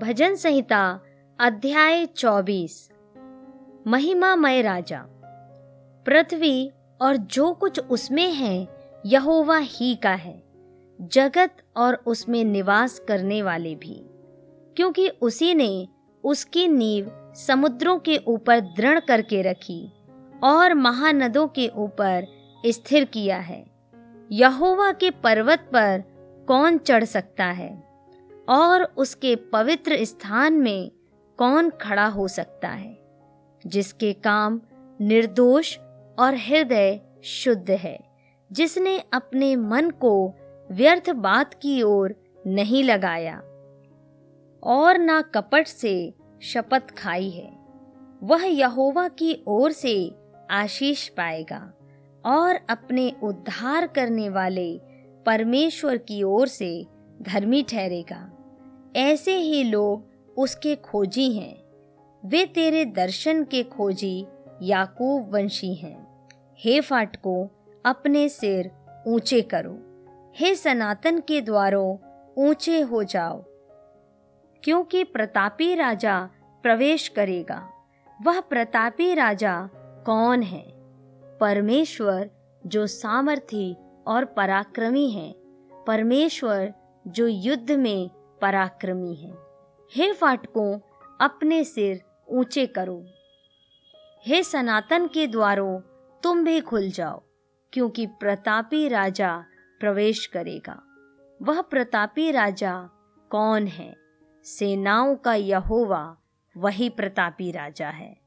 भजन संहिता अध्याय 24। महिमामय राजा। पृथ्वी और जो कुछ उसमें है यहोवा ही का है, जगत और उसमें निवास करने वाले भी, क्योंकि उसी ने उसकी नींव समुद्रों के ऊपर दृढ़ करके रखी और महानदों के ऊपर स्थिर किया है। यहोवा के पर्वत पर कौन चढ़ सकता है और उसके पवित्र स्थान में कौन खड़ा हो सकता है? जिसके काम निर्दोष और हृदय शुद्ध है, जिसने अपने मन को व्यर्थ बात की ओर नहीं लगाया और ना कपट से शपथ खाई है, वह यहोवा की ओर से आशीष पाएगा और अपने उद्धार करने वाले परमेश्वर की ओर से धर्मी ठहरेगा। ऐसे ही लोग उसके खोजी हैं, वे तेरे दर्शन के खोजी याकूब वंशी हैं। हे फाटकों, अपने सिर ऊंचे करो, हे सनातन के द्वारों ऊंचे हो जाओ, क्योंकि प्रतापी राजा प्रवेश करेगा। वह प्रतापी राजा कौन है? परमेश्वर जो सामर्थी और पराक्रमी है, परमेश्वर जो युद्ध में पराक्रमी है। हे फाटकों, अपने सिर ऊंचे करो, हे सनातन के द्वारों तुम भी खुल जाओ, क्योंकि प्रतापी राजा प्रवेश करेगा। वह प्रतापी राजा कौन है? सेनाओं का यहोवा वही प्रतापी राजा है।